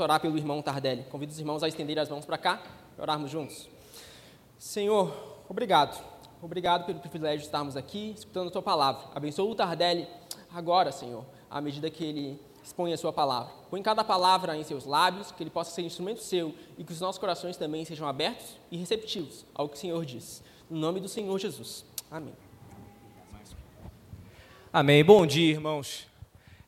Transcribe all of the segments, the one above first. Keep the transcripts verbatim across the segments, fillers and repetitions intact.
Vamos orar pelo irmão Tardelly. Convido os irmãos a estenderem as mãos para cá e orarmos juntos. Senhor, obrigado. Obrigado pelo privilégio de estarmos aqui, escutando a Tua palavra. Abençoa o Tardelly agora, Senhor, à medida que ele expõe a Sua palavra. Põe cada palavra em seus lábios, que ele possa ser instrumento seu e que os nossos corações também sejam abertos e receptivos ao que o Senhor diz. No nome do Senhor Jesus. Amém. Amém. Bom dia, irmãos.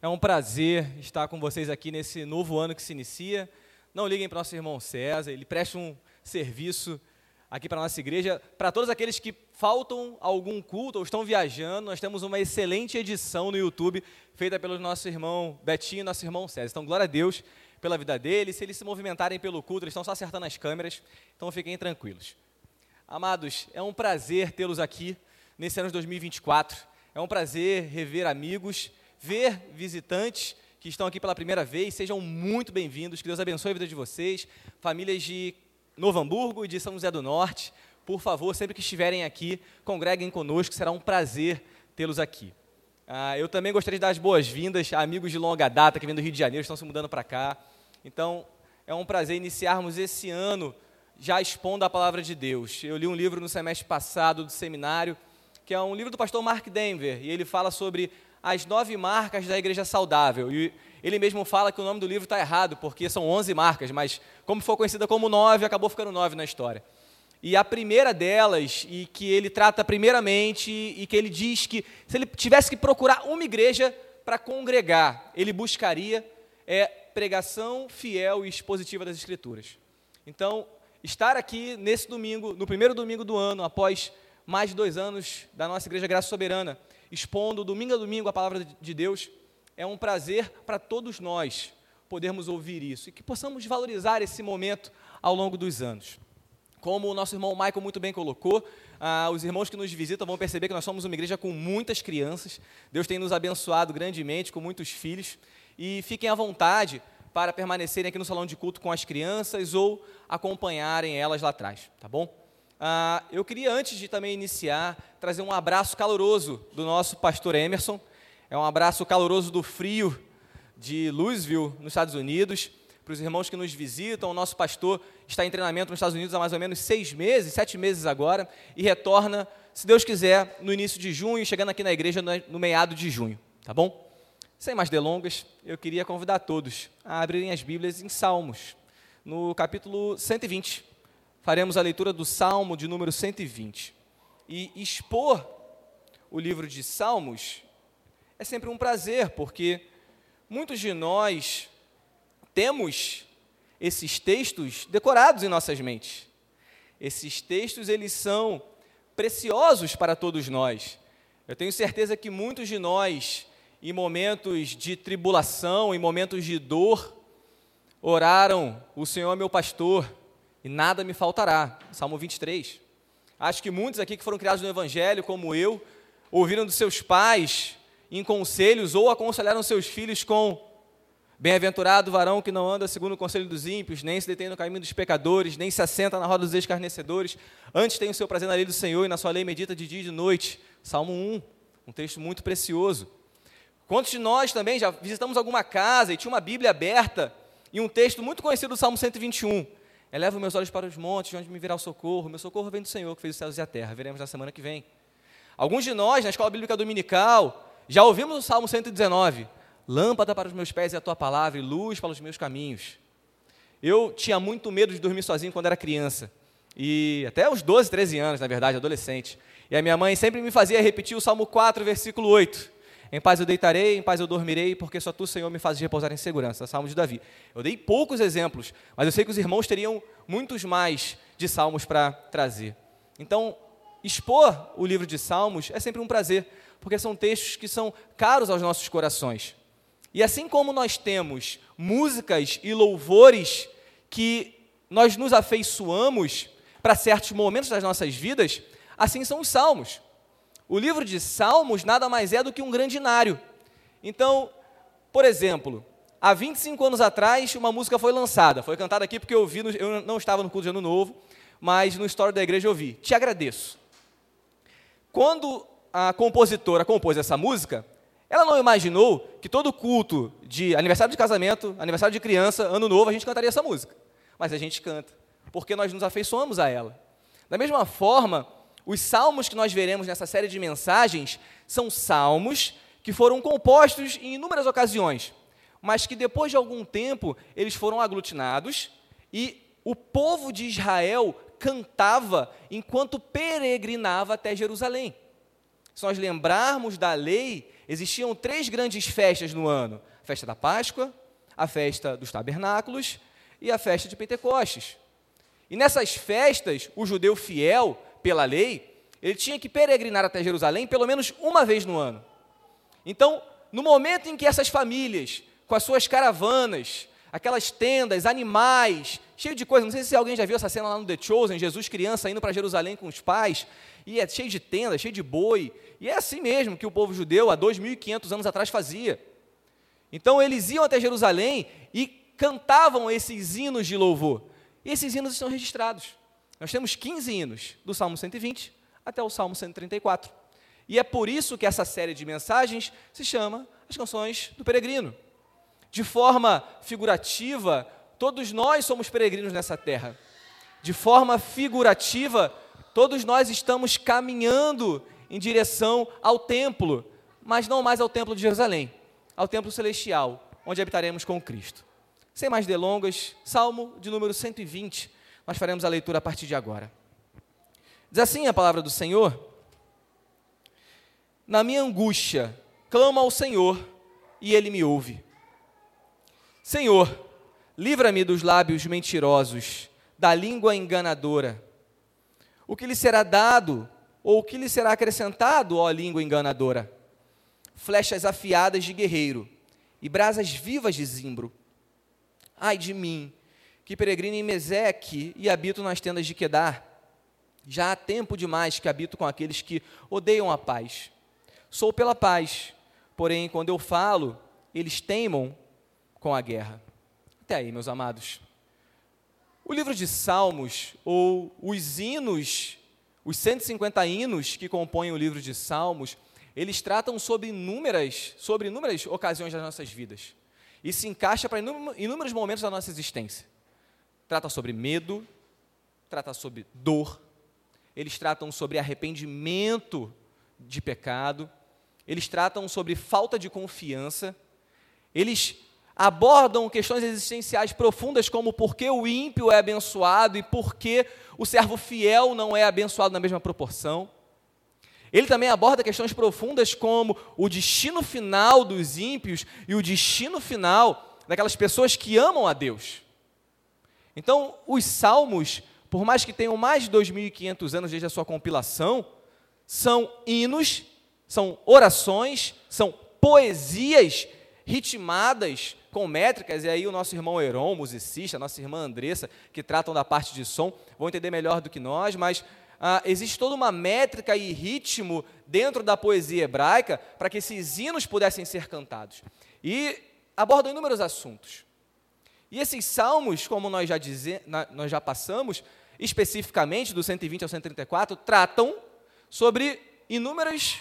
É um prazer estar com vocês aqui nesse novo ano que se inicia. Não liguem para o nosso irmão César, ele presta um serviço aqui para a nossa igreja. Para todos aqueles que faltam algum culto ou estão viajando, nós temos uma excelente edição no YouTube feita pelo nosso irmão Betinho e nosso irmão César. Então, glória a Deus pela vida deles. Se eles se movimentarem pelo culto, eles estão só acertando as câmeras, então fiquem tranquilos. Amados, é um prazer tê-los aqui nesse ano de dois mil e vinte e quatro. É um prazer rever amigos, ver visitantes que estão aqui pela primeira vez. Sejam muito bem-vindos, que Deus abençoe a vida de vocês, famílias de Novo Hamburgo e de São José do Norte. Por favor, sempre que estiverem aqui, congreguem conosco, será um prazer tê-los aqui. Ah, eu também gostaria de dar as boas-vindas a amigos de longa data que vêm do Rio de Janeiro, estão se mudando para cá. Então, é um prazer iniciarmos esse ano já expondo a palavra de Deus. Eu li um livro no semestre passado do seminário, que é um livro do pastor Mark Denver, e ele fala sobre as nove marcas da igreja saudável, e ele mesmo fala que o nome do livro está errado, porque são onze marcas, mas como foi conhecida como nove, acabou ficando nove na história. E a primeira delas, e que ele trata primeiramente, e que ele diz que se ele tivesse que procurar uma igreja para congregar, ele buscaria, é pregação fiel e expositiva das Escrituras. Então, estar aqui nesse domingo, no primeiro domingo do ano, após mais de dois anos da nossa Igreja Graça Soberana, expondo domingo a domingo a palavra de Deus, é um prazer para todos nós podermos ouvir isso e que possamos valorizar esse momento ao longo dos anos. Como o nosso irmão Michael muito bem colocou, ah, os irmãos que nos visitam vão perceber que nós somos uma igreja com muitas crianças, Deus tem nos abençoado grandemente com muitos filhos, e fiquem à vontade para permanecerem aqui no salão de culto com as crianças ou acompanharem elas lá atrás, tá bom? Uh, eu queria, antes de também iniciar, trazer um abraço caloroso do nosso pastor Emerson. É um abraço caloroso do frio de Louisville, nos Estados Unidos. Para os irmãos que nos visitam, o nosso pastor está em treinamento nos Estados Unidos há mais ou menos seis meses, sete meses agora, e retorna, se Deus quiser, no início de junho, chegando aqui na igreja no meado de junho, tá bom? Sem mais delongas, eu queria convidar todos a abrirem as Bíblias em Salmos, no capítulo cento e vinte. Faremos a leitura do Salmo de número cento e vinte. E expor o livro de Salmos é sempre um prazer, porque muitos de nós temos esses textos decorados em nossas mentes. Esses textos, eles são preciosos para todos nós. Eu tenho certeza que muitos de nós, em momentos de tribulação, em momentos de dor, oraram: "O Senhor é meu pastor, e nada me faltará", Salmo vinte e três. Acho que muitos aqui que foram criados no Evangelho, como eu, ouviram dos seus pais em conselhos ou aconselharam seus filhos com: "Bem-aventurado o varão que não anda segundo o conselho dos ímpios, nem se detém no caminho dos pecadores, nem se assenta na roda dos escarnecedores, antes tem o seu prazer na lei do Senhor e na sua lei medita de dia e de noite", Salmo um, um texto muito precioso. Quantos de nós também já visitamos alguma casa e tinha uma Bíblia aberta e um texto muito conhecido do Salmo cento e vinte e um, "Eleva meus olhos para os montes, de onde me virá o socorro. Meu socorro vem do Senhor, que fez os céus e a terra". Veremos na semana que vem. Alguns de nós, na escola bíblica dominical, já ouvimos o Salmo cento e dezenove. "Lâmpada para os meus pés é a tua palavra e luz para os meus caminhos". Eu tinha muito medo de dormir sozinho quando era criança. E até os doze, treze anos, na verdade, adolescente. E a minha mãe sempre me fazia repetir o Salmo quatro, versículo oito. "Em paz eu deitarei, em paz eu dormirei, porque só tu, Senhor, me fazes repousar em segurança", Salmo de Davi. Eu dei poucos exemplos, mas eu sei que os irmãos teriam muitos mais de salmos para trazer. Então, expor o livro de Salmos é sempre um prazer, porque são textos que são caros aos nossos corações. E assim como nós temos músicas e louvores que nós nos afeiçoamos para certos momentos das nossas vidas, assim são os salmos. O livro de Salmos nada mais é do que um grandinário. Então, por exemplo, há vinte e cinco anos atrás, uma música foi lançada. Foi cantada aqui porque eu vi, no, eu não estava no culto de Ano Novo, mas no story da igreja eu vi: "Te agradeço". Quando a compositora compôs essa música, Ela não imaginou que todo culto de aniversário de casamento, aniversário de criança, ano novo, a gente cantaria essa música. Mas a gente canta, porque nós nos afeiçoamos a ela. Da mesma forma, os salmos que nós veremos nessa série de mensagens são salmos que foram compostos em inúmeras ocasiões, mas que depois de algum tempo eles foram aglutinados e o povo de Israel cantava enquanto peregrinava até Jerusalém. Se nós lembrarmos da lei, existiam três grandes festas no ano: a festa da Páscoa, a festa dos tabernáculos e a festa de Pentecostes. E nessas festas, o judeu fiel, pela lei, ele tinha que peregrinar até Jerusalém pelo menos uma vez no ano. Então, no momento em que essas famílias, com as suas caravanas, aquelas tendas, animais, cheio de coisa, não sei se alguém já viu essa cena lá no The Chosen, Jesus criança indo para Jerusalém com os pais, e é cheio de tendas, cheio de boi, e é assim mesmo que o povo judeu há dois mil e quinhentos anos atrás fazia. Então, eles iam até Jerusalém e cantavam esses hinos de louvor. E esses hinos estão registrados. Nós temos quinze hinos, do Salmo cento e vinte até o Salmo cento e trinta e quatro. E é por isso que essa série de mensagens se chama As Canções do Peregrino. De forma figurativa, todos nós somos peregrinos nessa terra. De forma figurativa, todos nós estamos caminhando em direção ao templo, mas não mais ao templo de Jerusalém, ao templo celestial, onde habitaremos com Cristo. Sem mais delongas, Salmo de número cento e vinte, nós faremos a leitura a partir de agora. Diz assim a palavra do Senhor: Na minha angústia, clamo ao Senhor, e Ele me ouve. Senhor, livra-me dos lábios mentirosos, da língua enganadora. O que lhe será dado, ou o que lhe será acrescentado, ó língua enganadora? Flechas afiadas de guerreiro, e brasas vivas de zimbro. Ai de mim, que peregrino em Meseque e habito nas tendas de Quedar. Já há tempo demais que habito com aqueles que odeiam a paz. Sou pela paz, porém, quando eu falo, eles teimam com a guerra. Até aí, meus amados. O livro de Salmos, ou os hinos, os cento e cinquenta hinos que compõem o livro de Salmos, eles tratam sobre inúmeras, sobre inúmeras ocasiões das nossas vidas. E se encaixa para inúmeros momentos da nossa existência. Trata sobre medo, trata sobre dor, eles tratam sobre arrependimento de pecado, eles tratam sobre falta de confiança, eles abordam questões existenciais profundas como por que o ímpio é abençoado e por que o servo fiel não é abençoado na mesma proporção. Ele também aborda questões profundas como o destino final dos ímpios e o destino final daquelas pessoas que amam a Deus. Então, os Salmos, por mais que tenham mais de dois mil e quinhentos anos desde a sua compilação, são hinos, são orações, são poesias ritmadas com métricas, e aí o nosso irmão Heron, musicista, a nossa irmã Andressa, que tratam da parte de som, vão entender melhor do que nós, mas... Ah, existe toda uma métrica e ritmo dentro da poesia hebraica para que esses hinos pudessem ser cantados. E abordam inúmeros assuntos. E esses salmos, como nós já, dizer, nós já passamos, especificamente do cento e vinte ao cento e trinta e quatro, tratam sobre inúmeros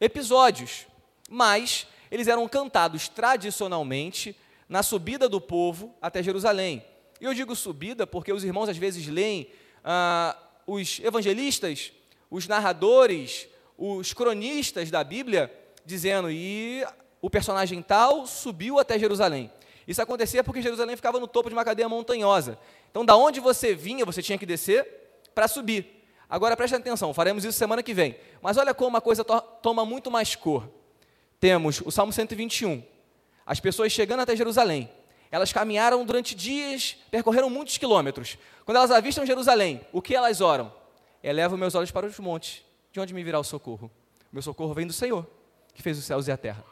episódios, mas eles eram cantados tradicionalmente na subida do povo até Jerusalém. E eu digo subida porque os irmãos às vezes leem... Ah, os evangelistas, os narradores, os cronistas da Bíblia, dizendo, e o personagem tal subiu até Jerusalém. Isso acontecia porque Jerusalém ficava no topo de uma cadeia montanhosa. Então, da onde você vinha, você tinha que descer para subir. Agora, preste atenção, faremos isso semana que vem. Mas olha como a coisa to- toma muito mais cor. Temos o Salmo cento e vinte e um, as pessoas chegando até Jerusalém. Elas caminharam durante dias, percorreram muitos quilômetros. Quando elas avistam Jerusalém, o que elas oram? Elevo meus olhos para os montes, de onde me virá o socorro? O meu socorro vem do Senhor, que fez os céus e a terra.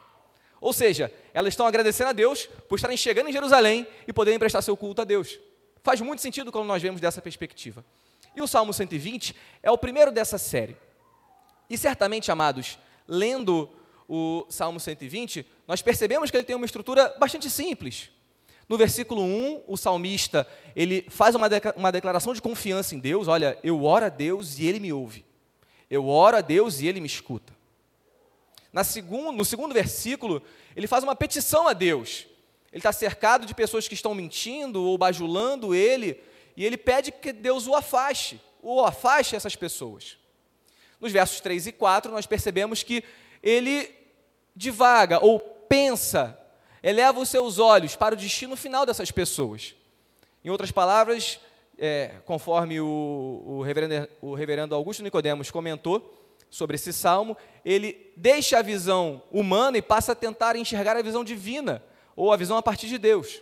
Ou seja, elas estão agradecendo a Deus por estarem chegando em Jerusalém e poderem prestar seu culto a Deus. Faz muito sentido quando nós vemos dessa perspectiva. E o Salmo cento e vinte é o primeiro dessa série. E certamente, amados, lendo o Salmo cento e vinte, nós percebemos que ele tem uma estrutura bastante simples. No versículo um, o salmista, ele faz uma, deca- uma declaração de confiança em Deus. Olha, eu oro a Deus e Ele me ouve. Eu oro a Deus e Ele me escuta. Na segundo, no segundo versículo, ele faz uma petição a Deus. Ele está cercado de pessoas que estão mentindo ou bajulando ele, e ele pede que Deus o afaste, ou afaste essas pessoas. Nos versos três e quatro, nós percebemos que ele divaga, ou pensa, eleva os seus olhos para o destino final dessas pessoas. Em outras palavras, é, conforme o, o, reverendo, o reverendo Augusto Nicodemos comentou sobre esse salmo, ele deixa a visão humana e passa a tentar enxergar a visão divina, ou a visão a partir de Deus.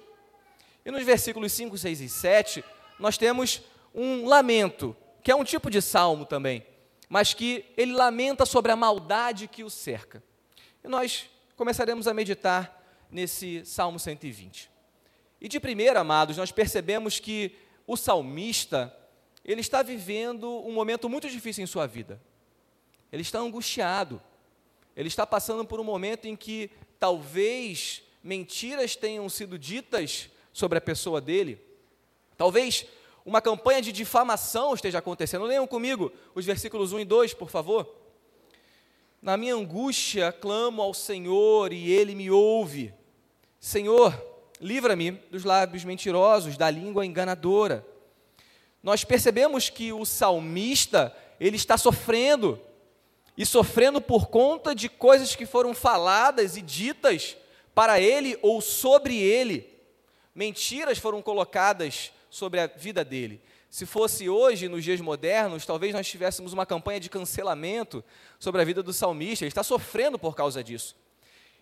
E nos versículos cinco, seis e sete, nós temos um lamento, que é um tipo de salmo também, mas que ele lamenta sobre a maldade que o cerca. E nós começaremos a meditar nesse Salmo cento e vinte. E de primeira, amados, nós percebemos que o salmista, ele está vivendo um momento muito difícil em sua vida. Ele está angustiado. Ele está passando por um momento em que talvez mentiras tenham sido ditas sobre a pessoa dele. Talvez uma campanha de difamação esteja acontecendo. Leiam comigo os versículos um e dois, por favor. Na minha angústia, clamo ao Senhor e Ele me ouve. Senhor, livra-me dos lábios mentirosos, da língua enganadora. Nós percebemos que o salmista, ele está sofrendo, e sofrendo por conta de coisas que foram faladas e ditas para ele ou sobre ele. Mentiras foram colocadas sobre a vida dele. Se fosse hoje, nos dias modernos, talvez nós tivéssemos uma campanha de cancelamento sobre a vida do salmista. Ele está sofrendo por causa disso.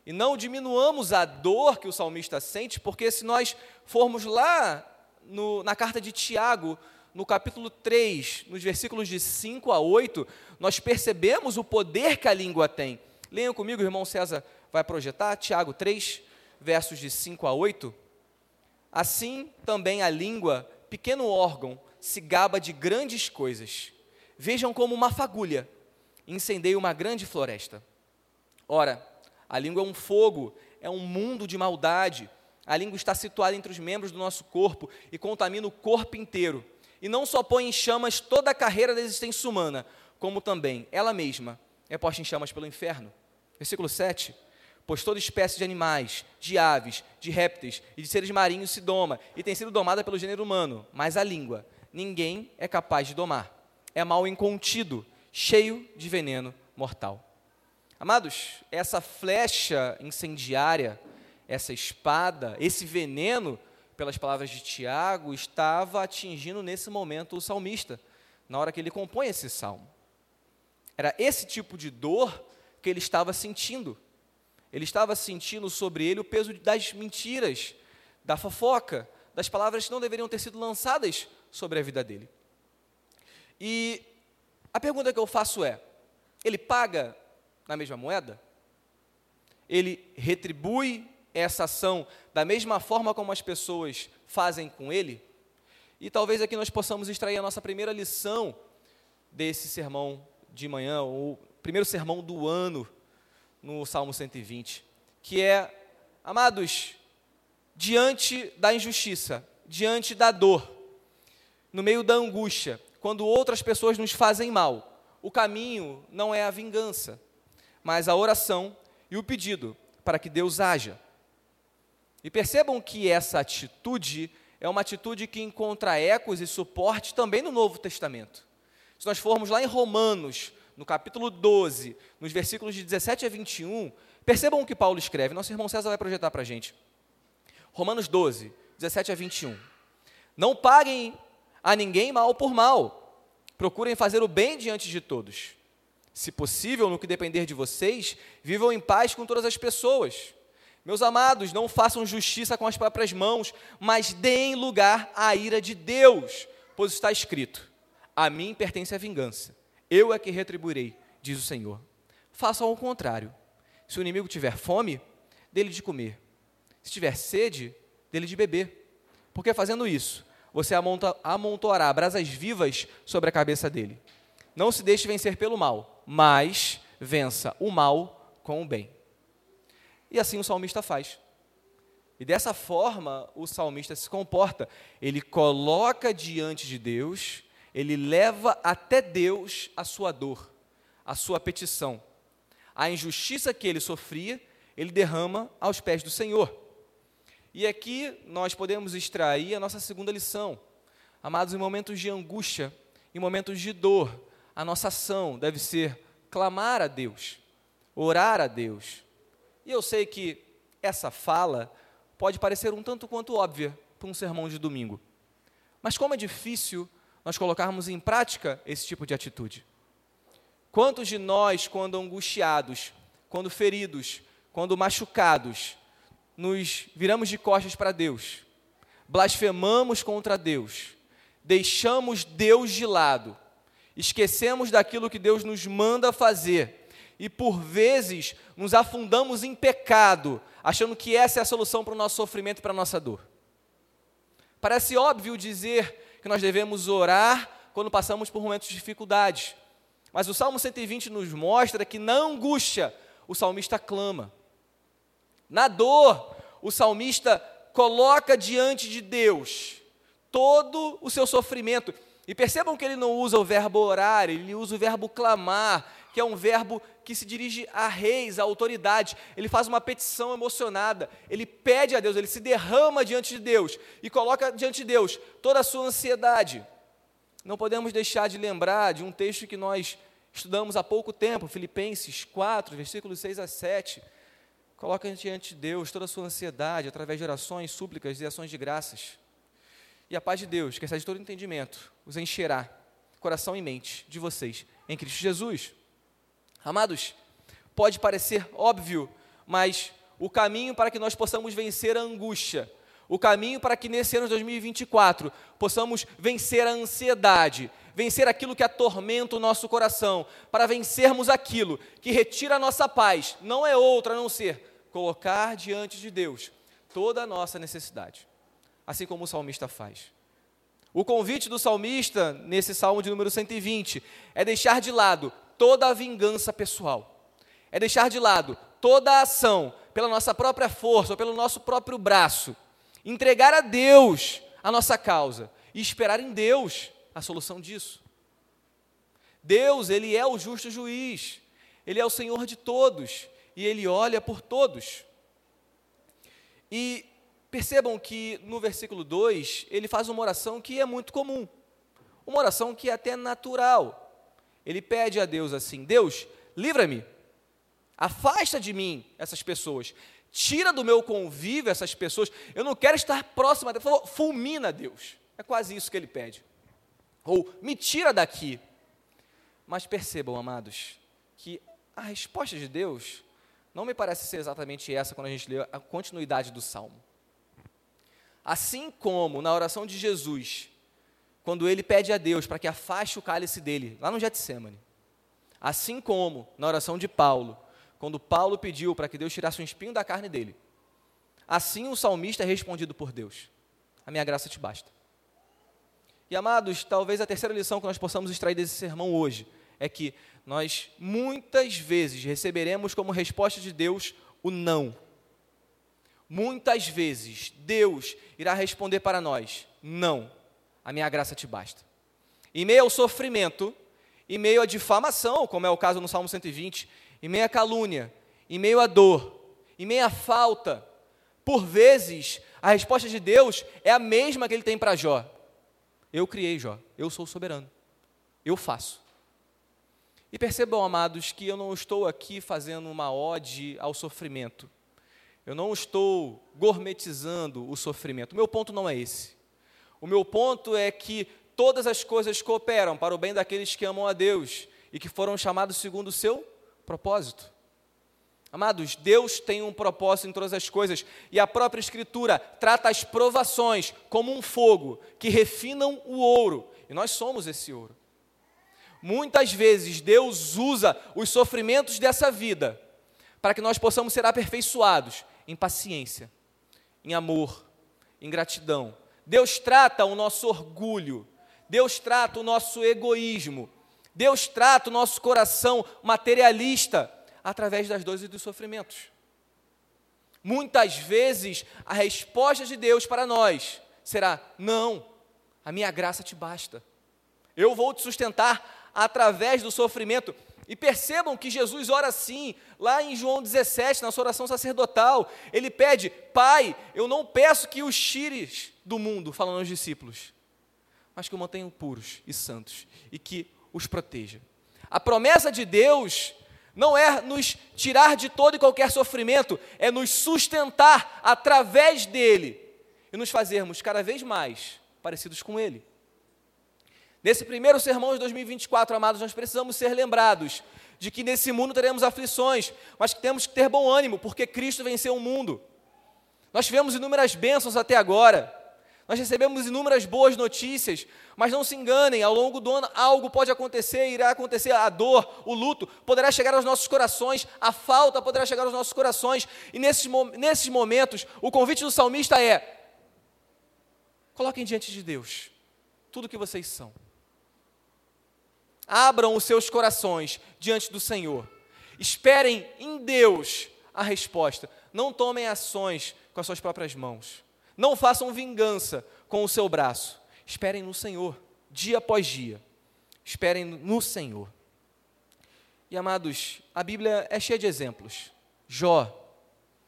E não diminuamos a dor que o salmista sente, porque se nós formos lá no, na carta de Tiago, no capítulo três, nos versículos de cinco a oito, nós percebemos o poder que a língua tem. Leiam comigo, o irmão César vai projetar, Tiago três, versos de cinco a oito. Assim também a língua, pequeno órgão, se gaba de grandes coisas. Vejam como uma fagulha incendeia uma grande floresta. Ora, a língua é um fogo, é um mundo de maldade. A língua está situada entre os membros do nosso corpo e contamina o corpo inteiro. E não só põe em chamas toda a carreira da existência humana, como também ela mesma é posta em chamas pelo inferno. Versículo sete. Pois toda espécie de animais, de aves, de répteis e de seres marinhos se doma, e tem sido domada pelo gênero humano, mas a língua ninguém é capaz de domar. É mal incontido, cheio de veneno mortal. Amados, essa flecha incendiária, essa espada, esse veneno, pelas palavras de Tiago, estava atingindo nesse momento o salmista, na hora que ele compõe esse salmo. Era esse tipo de dor que ele estava sentindo. Ele estava sentindo sobre ele o peso das mentiras, da fofoca, das palavras que não deveriam ter sido lançadas sobre a vida dele. E a pergunta que eu faço é, ele paga na mesma moeda? Ele retribui essa ação da mesma forma como as pessoas fazem com ele? E talvez aqui nós possamos extrair a nossa primeira lição desse sermão de manhã, ou primeiro sermão do ano, no Salmo cento e vinte, que é, amados, diante da injustiça, diante da dor, no meio da angústia, quando outras pessoas nos fazem mal, o caminho não é a vingança, mas a oração e o pedido para que Deus haja. E percebam que essa atitude é uma atitude que encontra ecos e suporte também no Novo Testamento. Se nós formos lá em Romanos, no capítulo doze, nos versículos de dezessete a vinte e um, percebam o que Paulo escreve. Nosso irmão César vai projetar para a gente. Romanos doze, dezessete a vinte e um. Não paguem a ninguém mal por mal. Procurem fazer o bem diante de todos. Se possível, no que depender de vocês, vivam em paz com todas as pessoas. Meus amados, não façam justiça com as próprias mãos, mas deem lugar à ira de Deus, pois está escrito: a mim pertence a vingança. Eu é que retribuirei, diz o Senhor. Façam o contrário. Se o inimigo tiver fome, dê-lhe de comer. Se tiver sede, dê-lhe de beber. Porque fazendo isso, você amontoará brasas vivas sobre a cabeça dele. Não se deixe vencer pelo mal, mas vença o mal com o bem. E assim o salmista faz. E dessa forma o salmista se comporta. Ele coloca diante de Deus, ele leva até Deus a sua dor, a sua petição. a injustiça que ele sofria, ele derrama aos pés do Senhor. E aqui nós podemos extrair a nossa segunda lição. Amados, em momentos de angústia, em momentos de dor, a nossa ação deve ser clamar a Deus, orar a Deus. E eu sei que essa fala pode parecer um tanto quanto óbvia para um sermão de domingo. Mas como é difícil nós colocarmos em prática esse tipo de atitude. Quantos de nós, quando angustiados, quando feridos, quando machucados, nos viramos de costas para Deus, blasfemamos contra Deus, deixamos Deus de lado, esquecemos daquilo que Deus nos manda fazer e, por vezes, nos afundamos em pecado, achando que essa é a solução para o nosso sofrimento e para a nossa dor. Parece óbvio dizer que nós devemos orar quando passamos por momentos de dificuldade, mas o Salmo cento e vinte nos mostra que na angústia o salmista clama. Na dor, o salmista coloca diante de Deus todo o seu sofrimento. E percebam que ele não usa o verbo orar, ele usa o verbo clamar, que é um verbo que se dirige a reis, a autoridade. Ele faz uma petição emocionada, ele pede a Deus, ele se derrama diante de Deus e coloca diante de Deus toda a sua ansiedade. Não podemos deixar de lembrar de um texto que nós estudamos há pouco tempo, Filipenses quatro, versículos seis a sete. Coloca diante de Deus toda a sua ansiedade, através de orações, súplicas e ações de graças. E a paz de Deus, que excede todo entendimento, os encherá, coração e mente, de vocês, em Cristo Jesus. Amados, pode parecer óbvio, mas o caminho para que nós possamos vencer a angústia, o caminho para que nesse ano de dois mil e vinte e quatro possamos vencer a ansiedade, vencer aquilo que atormenta o nosso coração, para vencermos aquilo que retira a nossa paz, não é outra a não ser colocar diante de Deus toda a nossa necessidade, assim como o salmista faz. O convite do salmista, nesse salmo de número cento e vinte, é deixar de lado toda a vingança pessoal, é deixar de lado toda a ação pela nossa própria força ou pelo nosso próprio braço, entregar a Deus a nossa causa e esperar em Deus a solução disso. Deus, Ele é o justo juiz, Ele é o Senhor de todos e Ele olha por todos. E percebam que no versículo dois, ele faz uma oração que é muito comum, uma oração que é até natural. Ele pede a Deus assim: Deus, livra-me, afasta de mim essas pessoas, tira do meu convívio essas pessoas, eu não quero estar próximo a Deus, por favor, fulmina Deus. É quase isso que ele pede. Ou, me tira daqui. Mas percebam, amados, que a resposta de Deus não me parece ser exatamente essa quando a gente lê a continuidade do Salmo. Assim como na oração de Jesus, quando ele pede a Deus para que afaste o cálice dele, lá no Getsêmane, assim como na oração de Paulo, quando Paulo pediu para que Deus tirasse um espinho da carne dele, assim o salmista é respondido por Deus: a minha graça te basta. E, amados, talvez a terceira lição que nós possamos extrair desse sermão hoje é que nós muitas vezes receberemos como resposta de Deus o não. Muitas vezes Deus irá responder para nós: não, a minha graça te basta. Em meio ao sofrimento, em meio à difamação, como é o caso no Salmo cento e vinte, em meio à calúnia, em meio à dor, em meio à falta, por vezes a resposta de Deus é a mesma que ele tem para Jó: eu criei Jó, eu sou soberano, eu faço. E percebam, amados, que eu não estou aqui fazendo uma ode ao sofrimento, eu não estou gourmetizando o sofrimento, o meu ponto não é esse. O meu ponto é que todas as coisas cooperam para o bem daqueles que amam a Deus e que foram chamados segundo o seu propósito. Amados, Deus tem um propósito em todas as coisas, e a própria Escritura trata as provações como um fogo que refinam o ouro, e nós somos esse ouro. Muitas vezes Deus usa os sofrimentos dessa vida para que nós possamos ser aperfeiçoados em paciência, em amor, em gratidão. Deus trata o nosso orgulho, Deus trata o nosso egoísmo, Deus trata o nosso coração materialista através das dores e dos sofrimentos. Muitas vezes a resposta de Deus para nós será: não, a minha graça te basta. Eu vou te sustentar através do sofrimento. E percebam que Jesus ora assim, lá em João dezessete, na sua oração sacerdotal, ele pede: Pai, eu não peço que os tires do mundo, falando aos discípulos, mas que o mantenham puros e santos, e que os proteja. A promessa de Deus não é nos tirar de todo e qualquer sofrimento, é nos sustentar através dele e nos fazermos cada vez mais parecidos com ele. Nesse primeiro sermão de dois mil e vinte e quatro, amados, nós precisamos ser lembrados de que nesse mundo teremos aflições, mas que temos que ter bom ânimo, porque Cristo venceu o mundo. Nós tivemos inúmeras bênçãos até agora, nós recebemos inúmeras boas notícias, mas não se enganem, ao longo do ano algo pode acontecer, irá acontecer, a dor, o luto, poderá chegar aos nossos corações, a falta poderá chegar aos nossos corações, e nesses, nesses momentos, o convite do salmista é: coloquem diante de Deus tudo o que vocês são, abram os seus corações diante do Senhor, esperem em Deus a resposta, não tomem ações com as suas próprias mãos, não façam vingança com o seu braço. Esperem no Senhor, dia após dia. Esperem no Senhor. E, amados, a Bíblia é cheia de exemplos. Jó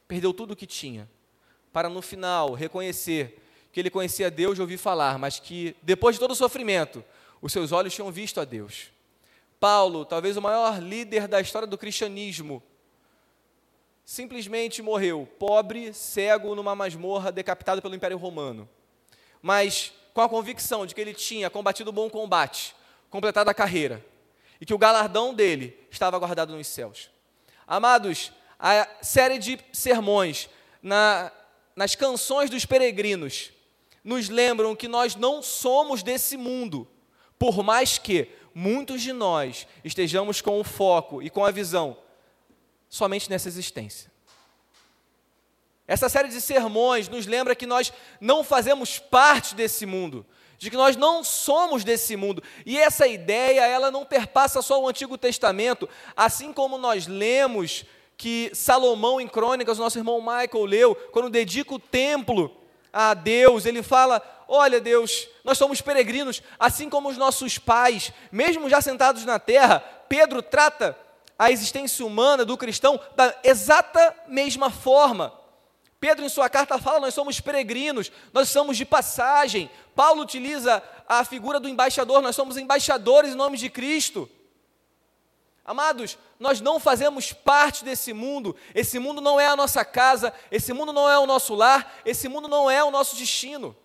perdeu tudo o que tinha, para no final reconhecer que ele conhecia Deus de ouvir falar, mas que, depois de todo o sofrimento, os seus olhos tinham visto a Deus. Paulo, talvez o maior líder da história do cristianismo, simplesmente morreu, pobre, cego, numa masmorra, decapitado pelo Império Romano. Mas com a convicção de que ele tinha combatido o bom combate, completado a carreira, e que o galardão dele estava guardado nos céus. Amados, a série de sermões na, nas Canções dos Peregrinos nos lembram que nós não somos desse mundo, por mais que muitos de nós estejamos com o foco e com a visão somente nessa existência. Essa série de sermões nos lembra que nós não fazemos parte desse mundo, de que nós não somos desse mundo. E essa ideia, ela não perpassa só o Antigo Testamento, assim como nós lemos que Salomão, em Crônicas, o nosso irmão Michael leu, quando dedica o templo a Deus, ele fala: olha, Deus, nós somos peregrinos, assim como os nossos pais, mesmo já sentados na terra. Pedro trata a existência humana do cristão da exata mesma forma. Pedro, em sua carta, fala: nós somos peregrinos, nós somos de passagem. Paulo utiliza a figura do embaixador: nós somos embaixadores em nome de Cristo. Amados, nós não fazemos parte desse mundo, esse mundo não é a nossa casa, esse mundo não é o nosso lar, esse mundo não é o nosso destino.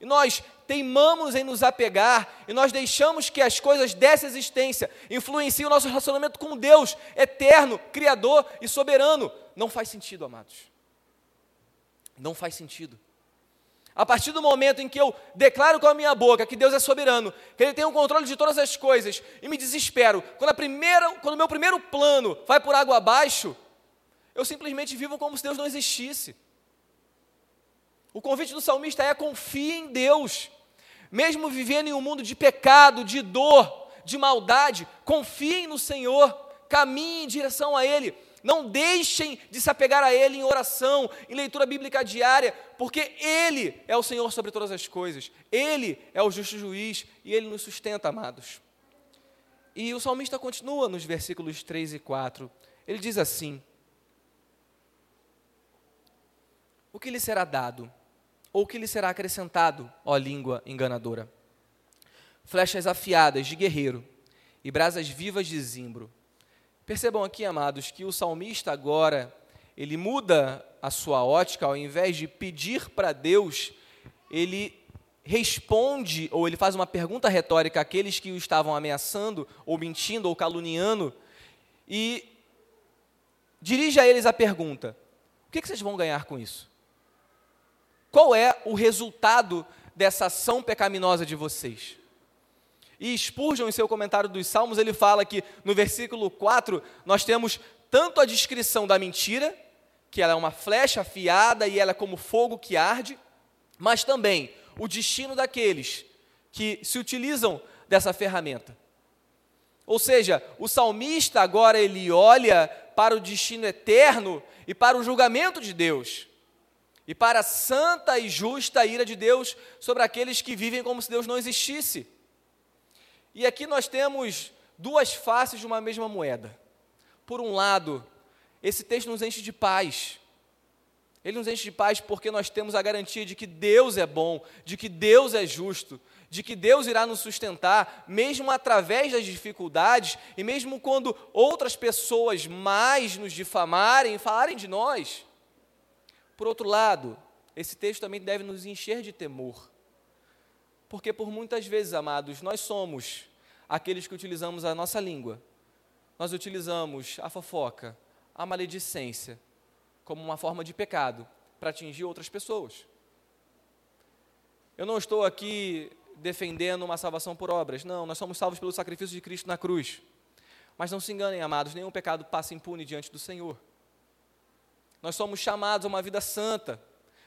E nós teimamos em nos apegar, e nós deixamos que as coisas dessa existência influenciem o nosso relacionamento com Deus, eterno, criador e soberano. Não faz sentido, amados. Não faz sentido. A partir do momento em que eu declaro com a minha boca que Deus é soberano, que Ele tem o controle de todas as coisas, e me desespero, quando a primeira, quando o meu primeiro plano vai por água abaixo, eu simplesmente vivo como se Deus não existisse. O convite do salmista é: confie em Deus, mesmo vivendo em um mundo de pecado, de dor, de maldade, confiem no Senhor, caminhem em direção a Ele, não deixem de se apegar a Ele em oração, em leitura bíblica diária, porque Ele é o Senhor sobre todas as coisas, Ele é o justo juiz e Ele nos sustenta, amados. E o salmista continua nos versículos três e quatro, ele diz assim: o que lhe será dado? Ou que lhe será acrescentado, ó língua enganadora? Flechas afiadas de guerreiro e brasas vivas de zimbro. Percebam aqui, amados, que o salmista agora, ele muda a sua ótica. Ao invés de pedir para Deus, ele responde, ou ele faz uma pergunta retórica àqueles que o estavam ameaçando, ou mentindo, ou caluniando, e dirige a eles a pergunta: o que vocês vão ganhar com isso? Qual é o resultado dessa ação pecaminosa de vocês? E Spurgeon, em seu comentário dos Salmos, ele fala que no versículo quatro, nós temos tanto a descrição da mentira, que ela é uma flecha afiada e ela é como fogo que arde, mas também o destino daqueles que se utilizam dessa ferramenta. Ou seja, o salmista agora ele olha para o destino eterno e para o julgamento de Deus, e para a santa e justa ira de Deus sobre aqueles que vivem como se Deus não existisse. E aqui nós temos duas faces de uma mesma moeda. Por um lado, esse texto nos enche de paz. Ele nos enche de paz porque nós temos a garantia de que Deus é bom, de que Deus é justo, de que Deus irá nos sustentar, mesmo através das dificuldades, e mesmo quando outras pessoas mais nos difamarem, falarem de nós. Por outro lado, esse texto também deve nos encher de temor, porque por muitas vezes, amados, nós somos aqueles que utilizamos a nossa língua, nós utilizamos a fofoca, a maledicência, como uma forma de pecado, para atingir outras pessoas. Eu não estou aqui defendendo uma salvação por obras, não, nós somos salvos pelo sacrifício de Cristo na cruz, mas não se enganem, amados, nenhum pecado passa impune diante do Senhor. Nós somos chamados a uma vida santa,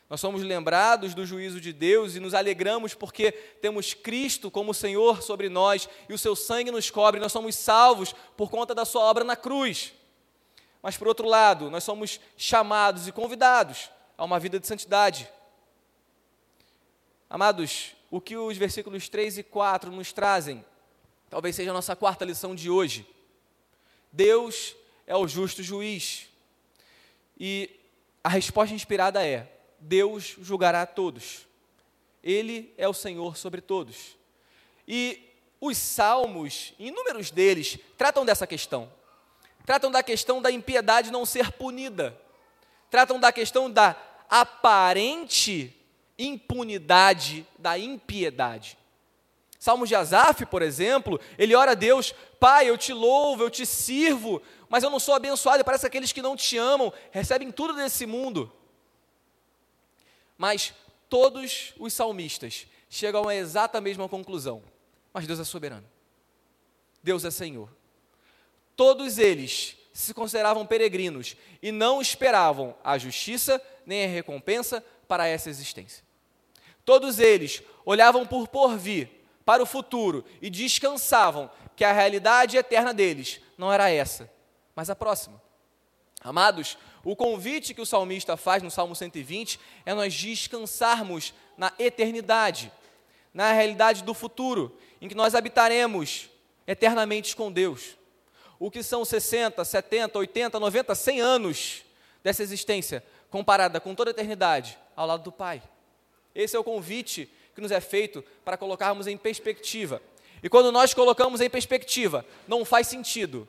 nós somos lembrados do juízo de Deus e nos alegramos porque temos Cristo como Senhor sobre nós e o seu sangue nos cobre, nós somos salvos por conta da sua obra na cruz. Mas, por outro lado, nós somos chamados e convidados a uma vida de santidade. Amados, o que os versículos três e quatro nos trazem, talvez seja a nossa quarta lição de hoje. Deus é o justo juiz. E a resposta inspirada é: Deus julgará a todos. Ele é o Senhor sobre todos. E os salmos, inúmeros deles, tratam dessa questão. Tratam da questão da impiedade não ser punida. Tratam da questão da aparente impunidade da impiedade. Salmos de Asafe, por exemplo, ele ora a Deus: Pai, eu te louvo, eu te sirvo, mas eu não sou abençoado, e parece que aqueles que não te amam recebem tudo desse mundo. Mas todos os salmistas chegam à exata mesma conclusão: mas Deus é soberano. Deus é Senhor. Todos eles se consideravam peregrinos e não esperavam a justiça nem a recompensa para essa existência. Todos eles olhavam por porvir, para o futuro, e descansavam que a realidade eterna deles não era essa, mas a próxima. Amados, o convite que o salmista faz no Salmo cento e vinte é nós descansarmos na eternidade, na realidade do futuro, em que nós habitaremos eternamente com Deus. O que são sessenta, setenta, oitenta, noventa, cem anos dessa existência, comparada com toda a eternidade, ao lado do Pai. Esse é o convite que nos é feito para colocarmos em perspectiva. E quando nós colocamos em perspectiva, não faz sentido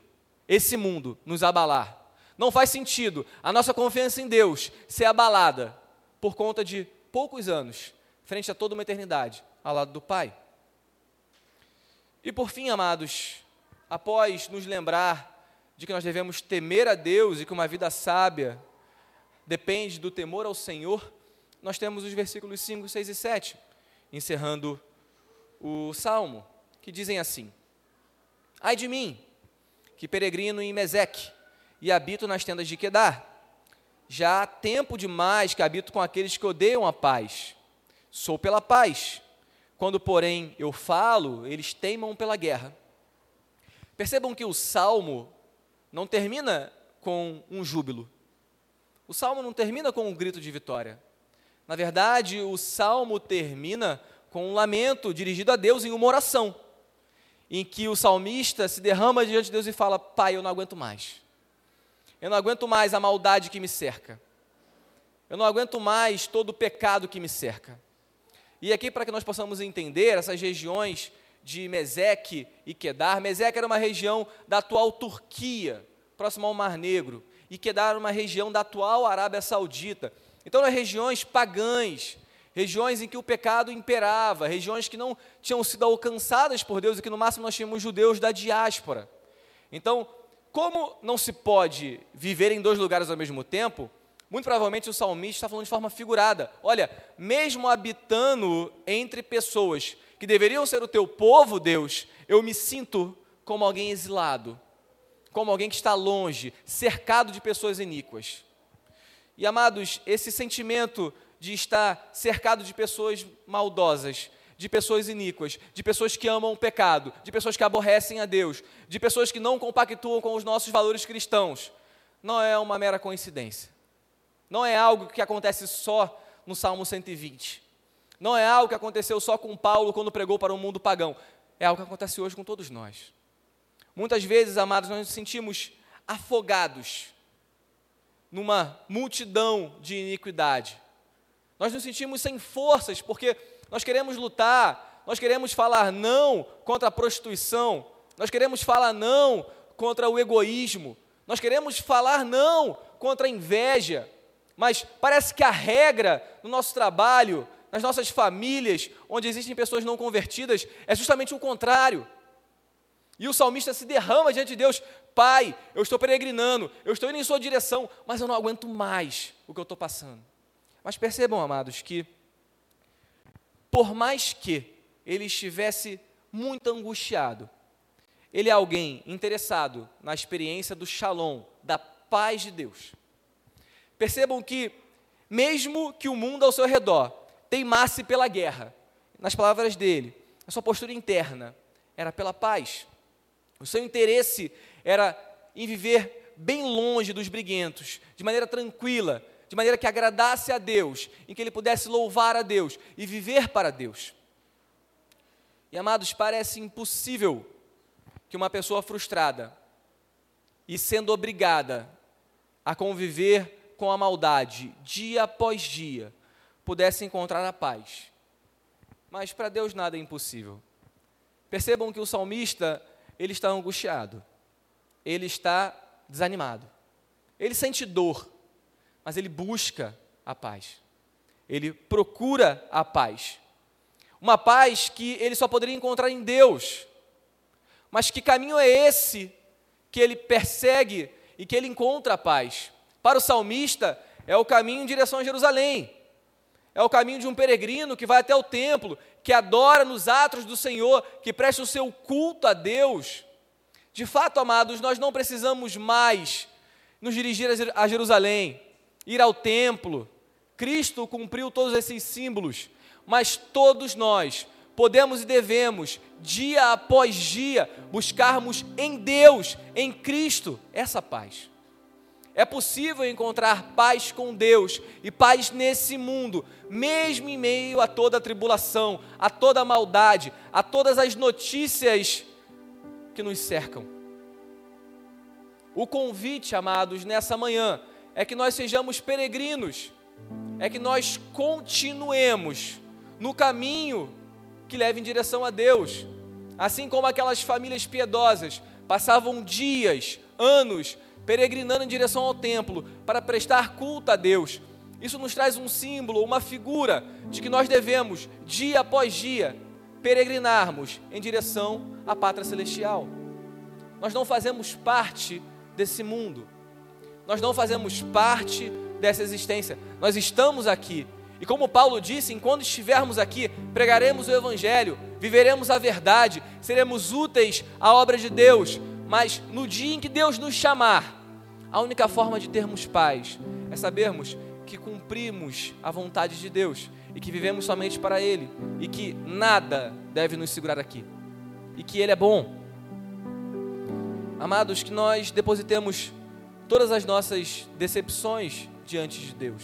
esse mundo nos abalar. Não faz sentido a nossa confiança em Deus ser abalada por conta de poucos anos, frente a toda uma eternidade, ao lado do Pai. E por fim, amados, após nos lembrar de que nós devemos temer a Deus e que uma vida sábia depende do temor ao Senhor, nós temos os versículos cinco, seis e sete, encerrando o Salmo, que dizem assim: Ai de mim, que peregrino em Meseque e habito nas tendas de Quedar. Já há tempo demais que habito com aqueles que odeiam a paz. Sou pela paz. Quando, porém, eu falo, eles teimam pela guerra. Percebam que o Salmo não termina com um júbilo. O Salmo não termina com um grito de vitória. Na verdade, o Salmo termina com um lamento dirigido a Deus em uma oração, em que o salmista se derrama diante de Deus e fala: Pai, eu não aguento mais. Eu não aguento mais a maldade que me cerca. Eu não aguento mais todo o pecado que me cerca. E aqui, para que nós possamos entender, essas regiões de Meseque e Quedar. Meseque era uma região da atual Turquia, próxima ao Mar Negro, e Quedar era uma região da atual Arábia Saudita. Então, eram regiões pagãs, regiões em que o pecado imperava, regiões que não tinham sido alcançadas por Deus e que, no máximo, nós tínhamos judeus da diáspora. Então, como não se pode viver em dois lugares ao mesmo tempo, muito provavelmente o salmista está falando de forma figurada. Olha, mesmo habitando entre pessoas que deveriam ser o teu povo, Deus, eu me sinto como alguém exilado, como alguém que está longe, cercado de pessoas iníquas. E, amados, esse sentimento de estar cercado de pessoas maldosas, de pessoas iníquas, de pessoas que amam o pecado, de pessoas que aborrecem a Deus, de pessoas que não compactuam com os nossos valores cristãos, não é uma mera coincidência. Não é algo que acontece só no Salmo cento e vinte. Não é algo que aconteceu só com Paulo quando pregou para o mundo pagão. É algo que acontece hoje com todos nós. Muitas vezes, amados, nós nos sentimos afogados numa multidão de iniquidade. Nós nos sentimos sem forças, porque nós queremos lutar, nós queremos falar não contra a prostituição, nós queremos falar não contra o egoísmo, nós queremos falar não contra a inveja, mas parece que a regra no nosso trabalho, nas nossas famílias, onde existem pessoas não convertidas, é justamente o contrário. E o salmista se derrama diante de Deus: Pai, eu estou peregrinando, eu estou indo em sua direção, mas eu não aguento mais o que eu estou passando. Mas percebam, amados, que por mais que ele estivesse muito angustiado, ele é alguém interessado na experiência do shalom, da paz de Deus. Percebam que, mesmo que o mundo ao seu redor teimasse pela guerra, nas palavras dele, a sua postura interna era pela paz. O seu interesse era em viver bem longe dos briguentos, de maneira tranquila, de maneira que agradasse a Deus, em que ele pudesse louvar a Deus e viver para Deus. E, amados, parece impossível que uma pessoa frustrada e sendo obrigada a conviver com a maldade dia após dia pudesse encontrar a paz. Mas para Deus nada é impossível. Percebam que o salmista, ele está angustiado, ele está desanimado, ele sente dor, mas ele busca a paz, ele procura a paz, uma paz que ele só poderia encontrar em Deus. Mas que caminho é esse que ele persegue e que ele encontra a paz? Para o salmista, é o caminho em direção a Jerusalém, é o caminho de um peregrino que vai até o templo, que adora nos átrios do Senhor, que presta o seu culto a Deus. De fato, amados, nós não precisamos mais nos dirigir a Jerusalém, ir ao templo. Cristo cumpriu todos esses símbolos, mas todos nós podemos e devemos, dia após dia, buscarmos em Deus, em Cristo, essa paz. É possível encontrar paz com Deus e paz nesse mundo, mesmo em meio a toda a tribulação, a toda a maldade, a todas as notícias que nos cercam. O convite, amados, nessa manhã, é que nós sejamos peregrinos, é que nós continuemos no caminho que leva em direção a Deus. Assim como aquelas famílias piedosas passavam dias, anos, peregrinando em direção ao templo, para prestar culto a Deus. Isso nos traz um símbolo, uma figura, de que nós devemos, dia após dia, peregrinarmos em direção à pátria celestial. Nós não fazemos parte desse mundo, nós não fazemos parte dessa existência, nós estamos aqui, e como Paulo disse, enquanto estivermos aqui, pregaremos o Evangelho, viveremos a verdade, seremos úteis à obra de Deus. Mas no dia em que Deus nos chamar, a única forma de termos paz é sabermos que cumprimos a vontade de Deus e que vivemos somente para Ele e que nada deve nos segurar aqui e que Ele é bom. Amados, que nós depositemos todas as nossas decepções diante de Deus,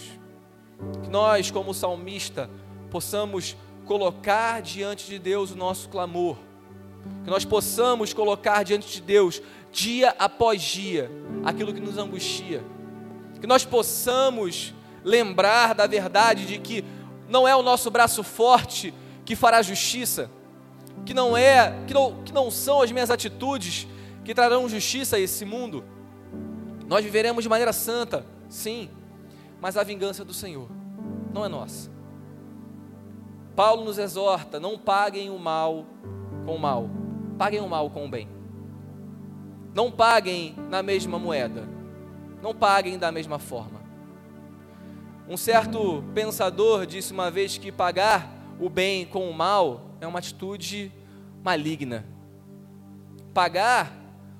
que nós, como salmista, possamos colocar diante de Deus o nosso clamor, que nós possamos colocar diante de Deus, dia após dia, aquilo que nos angustia, que nós possamos lembrar da verdade de que não é o nosso braço forte que fará justiça, que não é, que não, que não são as minhas atitudes que trarão justiça a esse mundo. Nós viveremos de maneira santa, sim, mas a vingança é do Senhor, não é nossa. Paulo nos exorta: não paguem o mal com o mal, paguem o mal com o bem. Não paguem na mesma moeda, não paguem da mesma forma. Um certo pensador disse uma vez que pagar o bem com o mal é uma atitude maligna. Pagar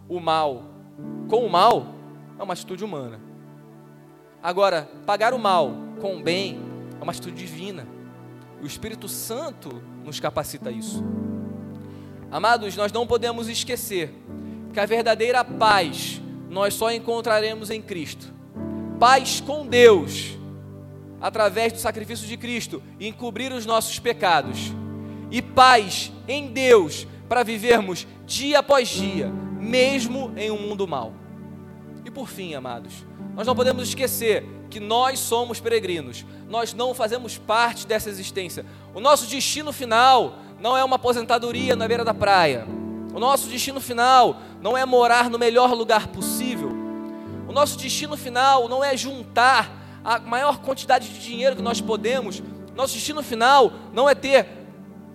o mal com o mal é uma atitude humana. Agora, pagar o mal com o bem é uma atitude divina. E o Espírito Santo nos capacita a isso. Amados, nós não podemos esquecer que a verdadeira paz nós só encontraremos em Cristo. Paz com Deus, através do sacrifício de Cristo, em cobrir os nossos pecados. E paz em Deus, para vivermos dia após dia, mesmo em um mundo mau. E por fim, amados, nós não podemos esquecer que nós somos peregrinos, nós não fazemos parte dessa existência. O nosso destino final não é uma aposentadoria na beira da praia. O nosso destino final não é morar no melhor lugar possível. O nosso destino final não é juntar a maior quantidade de dinheiro que nós podemos. Nosso destino final não é ter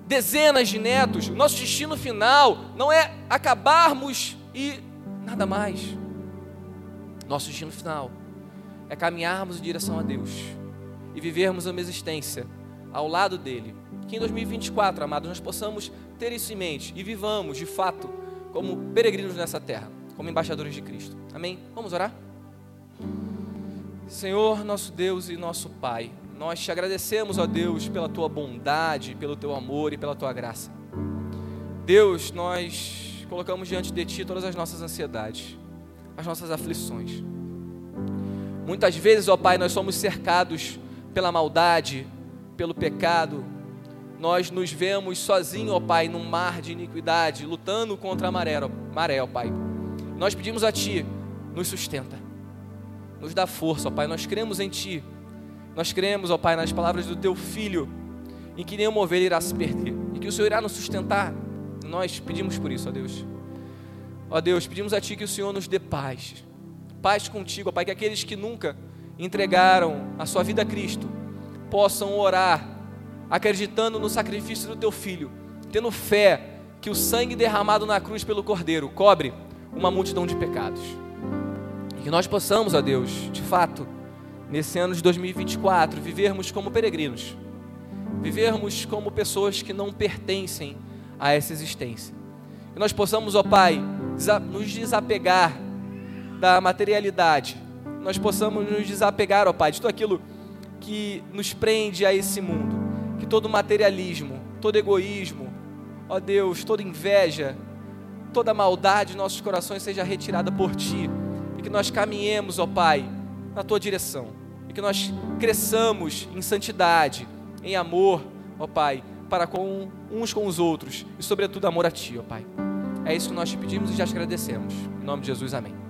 dezenas de netos. Nosso destino final não é acabarmos e nada mais. Nosso destino final é caminharmos em direção a Deus e vivermos uma existência ao lado dEle. Que em dois mil e vinte e quatro, amados, nós possamos ter isso em mente e vivamos, de fato, como peregrinos nessa terra, como embaixadores de Cristo. Amém? Vamos orar? Senhor, nosso Deus e nosso Pai, nós te agradecemos, ó Deus, pela tua bondade, pelo teu amor e pela tua graça. Deus, nós colocamos diante de ti todas as nossas ansiedades, as nossas aflições. Muitas vezes, ó Pai, nós somos cercados pela maldade, pelo pecado. Nós nos vemos sozinhos, ó Pai, num mar de iniquidade, lutando contra a maré, ó, maré, ó Pai. Nós pedimos a ti, nos sustenta, nos dá força, ó Pai. Nós cremos em ti. Nós cremos, ó Pai, nas palavras do Teu Filho, em que nenhuma ovelha irá se perder, e que o Senhor irá nos sustentar. Nós pedimos por isso, ó Deus. Ó Deus, pedimos a Ti que o Senhor nos dê paz. Paz contigo, ó Pai, que aqueles que nunca entregaram a sua vida a Cristo possam orar, acreditando no sacrifício do Teu Filho, tendo fé que o sangue derramado na cruz pelo Cordeiro cobre uma multidão de pecados. E que nós possamos, ó Deus, de fato, nesse ano de dois mil e vinte e quatro, vivermos como peregrinos, vivermos como pessoas que não pertencem a essa existência. Que nós possamos, ó Pai, nos desapegar da materialidade, nós possamos nos desapegar, ó Pai, de tudo aquilo que nos prende a esse mundo, que todo materialismo, todo egoísmo, ó Deus, toda inveja, toda maldade de nossos corações seja retirada por Ti, e que nós caminhemos, ó Pai, na Tua direção, e que nós cresçamos em santidade, em amor, ó Pai, para com uns com os outros, e sobretudo amor a Ti, ó Pai. É isso que nós te pedimos e já te agradecemos. Em nome de Jesus, amém.